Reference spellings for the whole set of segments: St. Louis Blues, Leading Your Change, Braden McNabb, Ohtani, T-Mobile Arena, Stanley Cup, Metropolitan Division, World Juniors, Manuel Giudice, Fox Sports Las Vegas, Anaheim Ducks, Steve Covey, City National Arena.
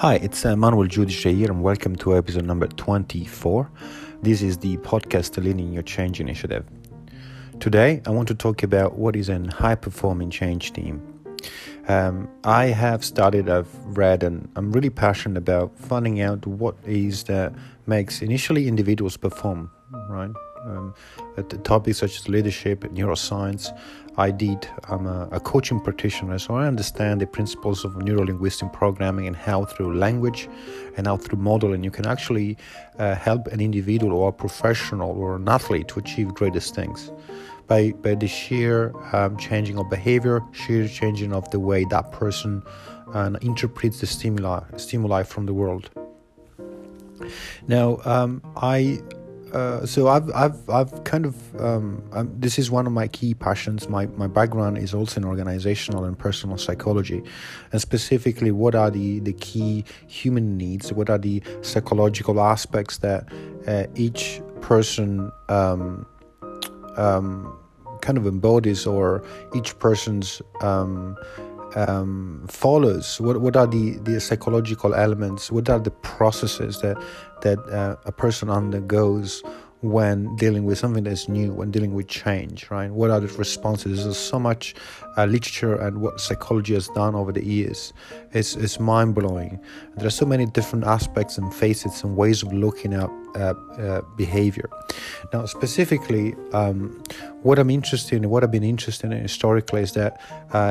Hi, it's Manuel Giudice here, and welcome to episode number 24. This is the podcast Leading Your Change initiative. Today, I want to talk about what is a high-performing change team. I have studied, I've read, and I'm really passionate about finding out what is that makes initially individuals perform, right? At the topics such as leadership, neuroscience. I'm a coaching practitioner, so I understand the principles of neuro-linguistic programming and how through language and how through modeling you can actually help an individual or a professional or an athlete to achieve greatest things by the sheer changing of behavior, sheer changing of the way that person interprets the stimuli from the world. Now, this is one of my key passions. My background is also in organizational and personal psychology, and specifically what are the key human needs, what are the psychological aspects that each person kind of embodies, or each person's follows. What are the psychological elements? What are the processes that a person undergoes when dealing with something that's new, when dealing with change, right? What are the responses? There's so much literature and what psychology has done over the years. It's mind-blowing. There are so many different aspects and facets and ways of looking at behavior. Now, specifically, what I'm interested in, what I've been interested in historically is that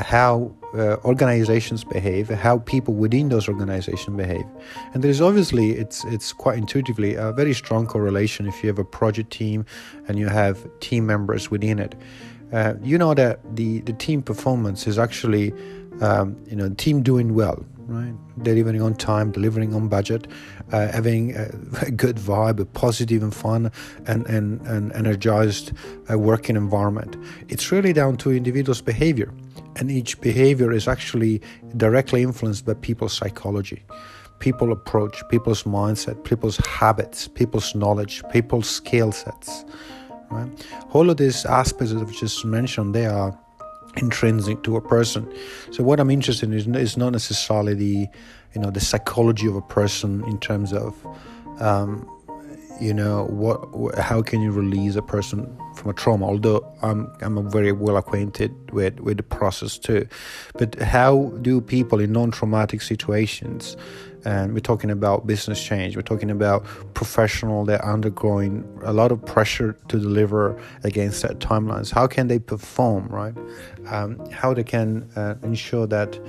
how organizations behave, how people within those organizations behave. And there's obviously, it's quite intuitively, a very strong correlation if you have a project team and you have team members within it. You know that the team performance is actually, team doing well, right? Delivering on time, delivering on budget, having a good vibe, a positive and fun and energized working environment. It's really down to individuals' behavior. And each behavior is actually directly influenced by people's psychology, people's approach, people's mindset, people's habits, people's knowledge, people's skill sets. Right? All of these aspects that I've just mentioned, they are intrinsic to a person. So what I'm interested in is not necessarily the psychology of a person in terms of how can you release a person from a trauma, although I'm very well acquainted with the process too. But how do people in non-traumatic situations, and we're talking about business change, we're talking about professional that are undergoing a lot of pressure to deliver against set timelines, how can they perform, right? How they can ensure that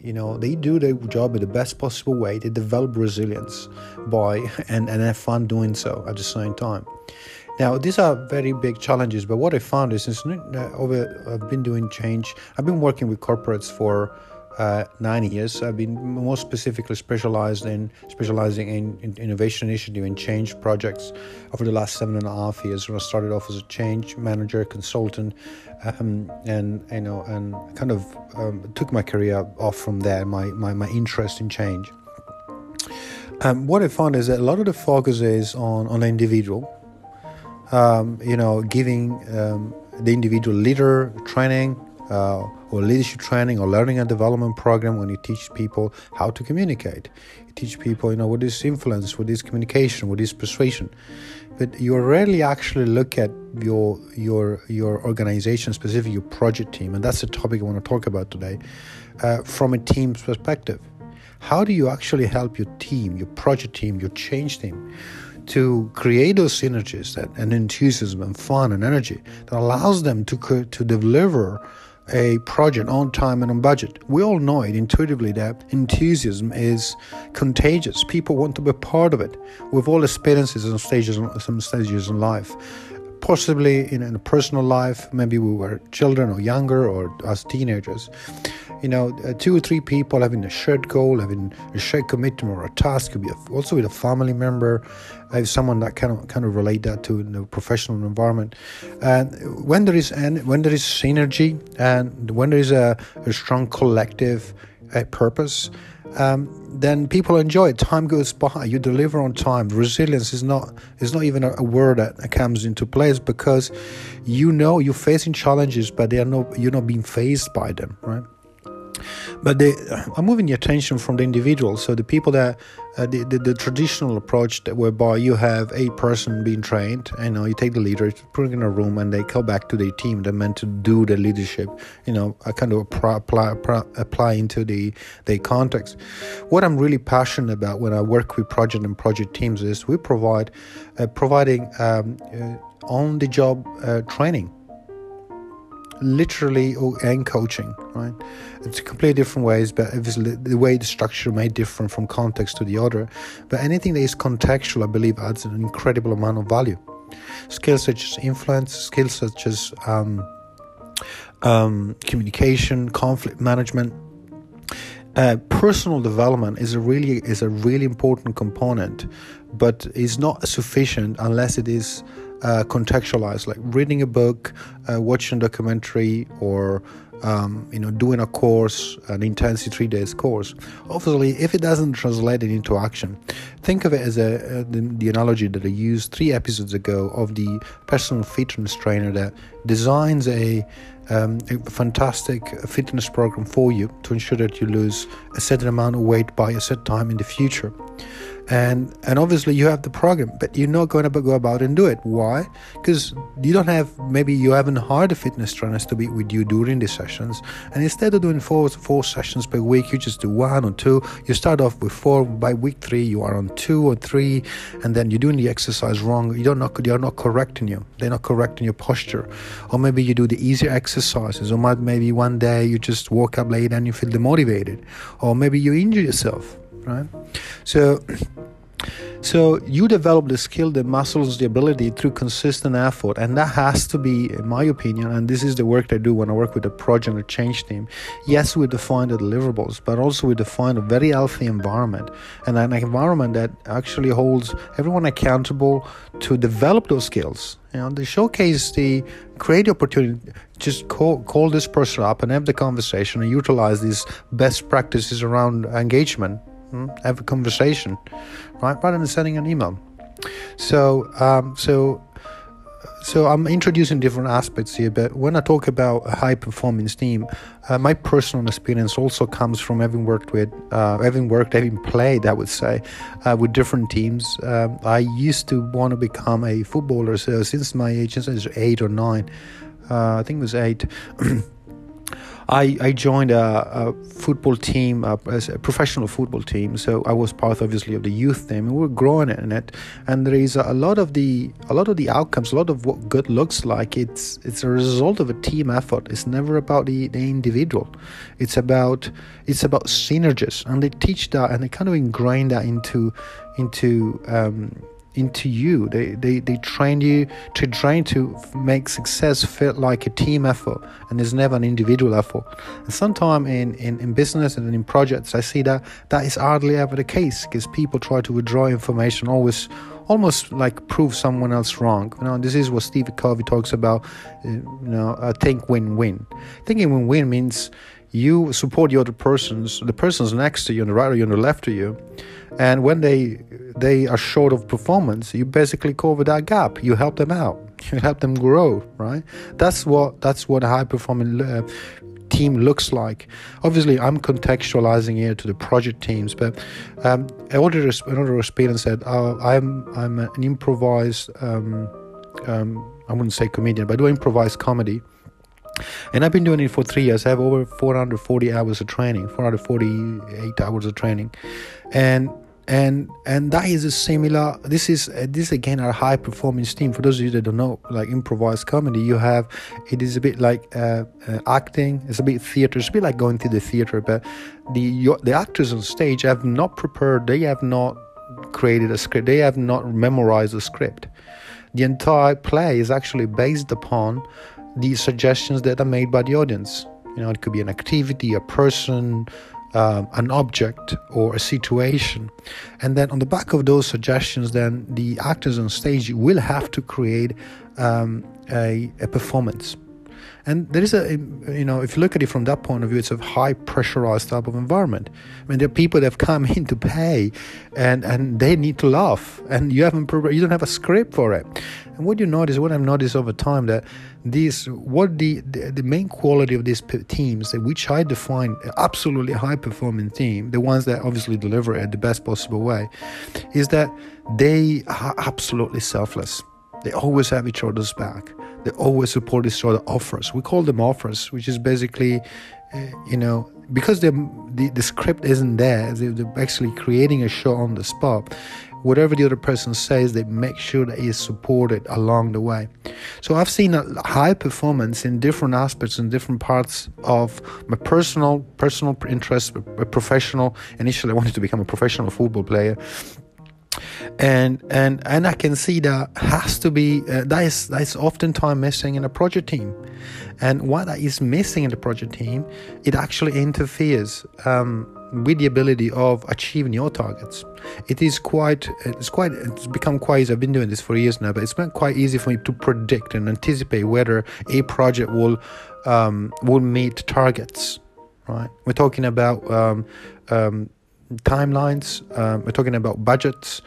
they do their job in the best possible way. They develop resilience and have fun doing so at the same time. Now, these are very big challenges, but what I found is I've been doing change. I've been working with corporates for 9 years. I've been more specifically specializing in innovation initiative and change projects over the last 7.5 years. When I started off as a change manager, consultant, took my career off from there. My interest in change. What I found is that a lot of the focus is on the individual. Giving the individual leader training. Or leadership training or learning and development program, when you teach people how to communicate. You teach people, what is influence, what is communication, what is persuasion. But you rarely actually look at your organization, specifically your project team, and that's the topic I want to talk about today, from a team's perspective. How do you actually help your team, your project team, your change team, to create those synergies and enthusiasm and fun and energy that allows them to deliver a project on time and on budget? We all know it intuitively that enthusiasm is contagious. People want to be part of it. We've all experienced some stages in life, possibly in a personal life. Maybe we were children or younger or as teenagers. 2 or 3 people having a shared goal, having a shared commitment or a task, could be also with a family member, someone that kind of relate that to in the professional environment. And when there is synergy and when there is a strong collective purpose, then people enjoy it. Time goes by. You deliver on time. Resilience is not even a word that comes into place because you're facing challenges, but you're not being faced by them, right? But I'm moving the attention from the individual. So the people that the traditional approach that whereby you have a person being trained, you take the leader, put it in a room, and they go back to their team. They're meant to do the leadership. I kind of apply into the context. What I'm really passionate about when I work with project and project teams is we providing on-the-job training. Literally and coaching, right? It's completely different ways, but obviously the way the structure may differ from context to the other. But anything that is contextual, I believe, adds an incredible amount of value. Skills such as influence, skills such as communication, conflict management. Personal development is a really important component, but is not sufficient unless it is contextualized, like reading a book, watching a documentary, or doing a course, an intensive 3-day course. Obviously, if it doesn't translate it into action, think of it as the analogy that I used 3 episodes ago of the personal fitness trainer that designs a fantastic fitness program for you to ensure that you lose a certain amount of weight by a certain time in the future. And obviously you have the program, but you're not going to go about and do it. Why? Because you haven't hired the fitness trainers to be with you during the sessions. And instead of doing 4 sessions per week, you just do 1 or 2. You start off with 4. By week 3, you are on 2 or 3, and then you're doing the exercise wrong. They are not correcting you. They're not correcting your posture. Or maybe you do the easier exercises. Or maybe one day you just woke up late and you feel demotivated. Or maybe you injure yourself. Right? So you develop the skill, the muscles, the ability through consistent effort. And that has to be, in my opinion, and this is the work I do when I work with the project or change team. Yes, we define the deliverables, but also we define a very healthy environment. And an environment that actually holds everyone accountable to develop those skills. They showcase the create opportunity. Just call this person up and have the conversation and utilize these best practices around engagement. Have a conversation, right? Rather than sending an email. So I'm introducing different aspects here. But when I talk about a high-performance team, my personal experience also comes from having played, I would say, with different teams. I used to want to become a footballer. So since my age, is 8 or 9, I think it was 8. I joined a football team, a professional football team. So I was part, obviously, of the youth team, and we were growing in it. And there is a lot of the outcomes, a lot of what good looks like. It's a result of a team effort. It's never about the individual. It's about synergies, and they teach that, and they kind of ingrain that into you. They train you to make success feel like a team effort, and there's never an individual effort. And sometimes in business and in projects, I see that is hardly ever the case, because people try to withdraw information, always almost like prove someone else wrong. This is what Steve Covey talks about. Think win-win. Thinking win-win means you support the persons next to you, on the right or on the left of you, and when they are short of performance, you basically cover that gap. You help them out. You help them grow. Right? That's what a high-performing team looks like. Obviously, I'm contextualizing here to the project teams, but another experience that I'm an improvised I wouldn't say comedian, but I do improvised comedy. And I've been doing it for 3 years. I have over 448 hours of training. And that is a similar, this again, our high performance team. For those of you that don't know, like improvised comedy, it is a bit like acting. It's a bit theater. It's a bit like going to the theater, but the actors on stage have not prepared. They have not created a script. They have not memorized a script. The entire play is actually based upon the suggestions that are made by the audience. It could be an activity, a person, an object, or a situation. And then on the back of those suggestions, then the actors on stage will have to create a performance. And there is a, you know, if you look at it from that point of view, it's a high pressurized type of environment. I mean, there are people that have come in to pay and they need to laugh, and you don't have a script for it. And what you notice, what I've noticed over time, that these, what the main quality of these teams, which I define absolutely high performing team, the ones that obviously deliver it the best possible way, is that they are absolutely selfless. They always have each other's back. They always support each other offers. We call them offers, which is basically, you know, because the script isn't there, they're actually creating a show on the spot. Whatever the other person says, they make sure that it's supported along the way. So I've seen a high performance in different aspects and different parts of my personal interest, professional. Initially, I wanted to become a professional football player. And I can see that has to be that is oftentimes missing in a project team, and what is missing in the project team, it actually interferes with the ability of achieving your targets. It's become quite I've been doing this for years now, but it's been quite easy for me to predict and anticipate whether a project will meet targets. Right? We're talking about timelines, we're talking about budgets,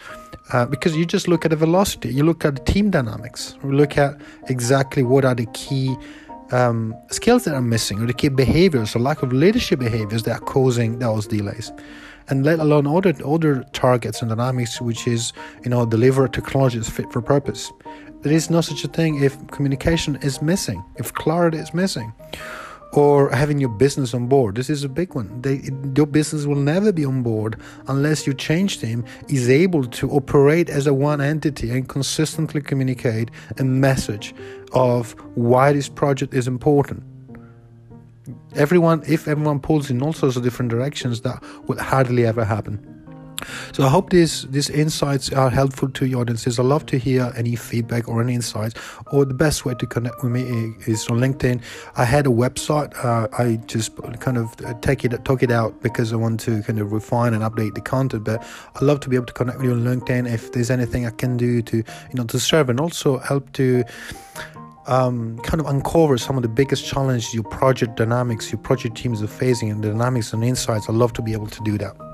because you just look at the velocity, you look at the team dynamics, you look at exactly what are the key skills that are missing, or the key behaviors or lack of leadership behaviors that are causing those delays, and let alone other targets and dynamics, which is, you know, deliver technologies fit for purpose. There is no such a thing if communication is missing, if clarity is missing, or having your business on board. This is a big one. Your business will never be on board unless your change team is able to operate as a one entity and consistently communicate a message of why this project is important. If everyone pulls in all sorts of different directions, that will hardly ever happen. So I hope these insights are helpful to your audiences. I'd love to hear any feedback or any insights, or the best way to connect with me is on LinkedIn. I had a website. I just kind of took it out because I want to kind of refine and update the content, but I'd love to be able to connect with you on LinkedIn if there's anything I can do to, you know, to serve and also help to kind of uncover some of the biggest challenges your project teams are facing, and the dynamics and insights. I'd love to be able to do that.